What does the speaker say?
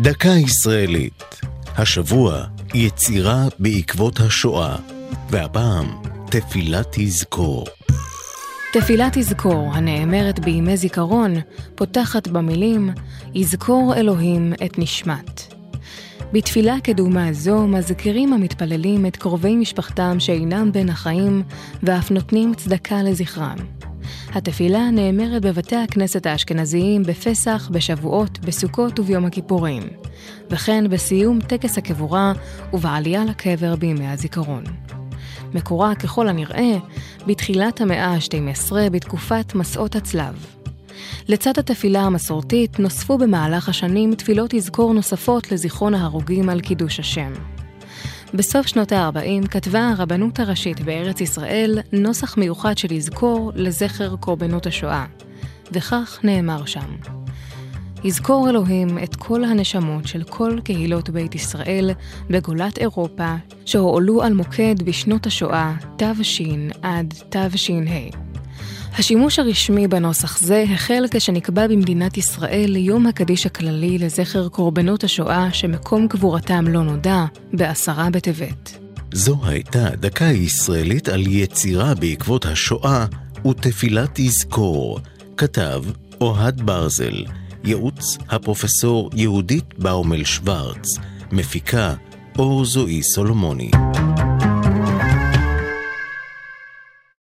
דקה ישראלית. השבוע יצירה בעקבות השואה, והפעם תפילת יזכור. תפילת יזכור, הנאמרת בימי זיכרון, פותחת במילים יזכור אלוהים את נשמת. בתפילה קדומה זו מזכירים המתפללים את קרובי משפחתם שאינם בין החיים ואף נותנים צדקה לזכרם. התפילה נאמרת בבתי הכנסת האשכנזיים בפסח, בשבועות, בסוכות וביום הכיפורים, וכן בסיום טקס הקבורה ובעלייה לקבר בימי הזיכרון. מקורה ככל הנראה בתחילת המאה ה-12 בתקופת מסעות הצלב. לצד התפילה המסורתית נוספו במהלך השנים תפילות יזכור נוספות לזיכרון ההרוגים על קידוש השם. בסוף שנות ה-40 כתבה הרבנות הראשית בארץ ישראל נוסח מיוחד של יזכור לזכר קורבנות השואה, וכך נאמר שם: יזכור אלוהים את כל הנשמות של כל קהילות בית ישראל בגולת אירופה שהועלו על מוקד בשנות השואה תש עד תשה. השימוש הרשמי בנוסח זה החל כשנקבע במדינת ישראל יום הקדיש הכללי לזכר קורבנות השואה שמקום קבורתם לא נודע, ב10 בטבת. זו הייתה דקה ישראלית על יצירה בעקבות השואה ותפילת יזכור. כתב אוהד ברזל, ייעוץ הפרופסור יהודית באומל שוורץ, מפיקה אור זואי סולומוני.